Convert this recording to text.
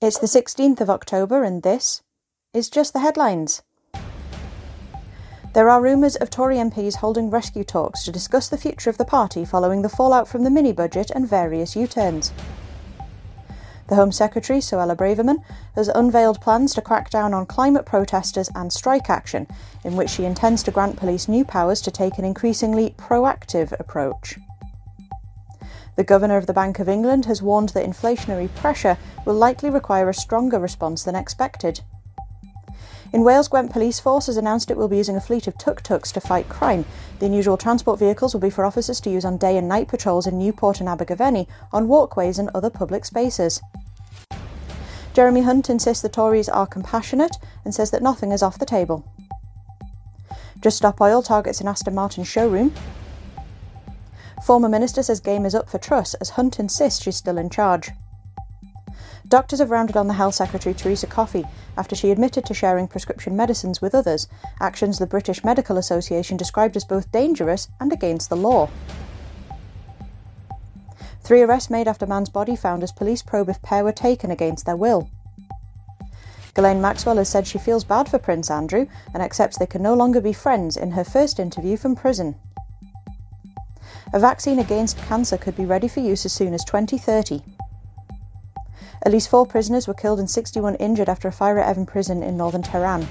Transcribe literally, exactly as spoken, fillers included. It's the sixteenth of October and this is Just the Headlines. There are rumours of Tory M Ps holding rescue talks to discuss the future of the party following the fallout from the mini-budget and various U-turns. The Home Secretary, Suella Braverman, has unveiled plans to crack down on climate protesters and strike action, in which she intends to grant police new powers to take an increasingly proactive approach. The Governor of the Bank of England has warned that inflationary pressure will likely require a stronger response than expected. In Wales, Gwent Police Force has announced it will be using a fleet of tuk-tuks to fight crime. The unusual transport vehicles will be for officers to use on day and night patrols in Newport and Abergavenny, on walkways and other public spaces. Jeremy Hunt insists the Tories are compassionate and says that nothing is off the table. Just Stop Oil targets an Aston Martin showroom. Former Minister says game is up for Truss as Hunt insists she's still in charge. Doctors have rounded on the Health Secretary, Teresa Coffey, after she admitted to sharing prescription medicines with others, actions the British Medical Association described as both dangerous and against the law. Three arrests made after man's body found as police probe if pair were taken against their will. Ghislaine Maxwell has said she feels bad for Prince Andrew and accepts they can no longer be friends in her first interview from prison. A vaccine against cancer could be ready for use as soon as twenty thirty. At least four prisoners were killed and sixty-one injured after a fire at Evin Prison in northern Tehran.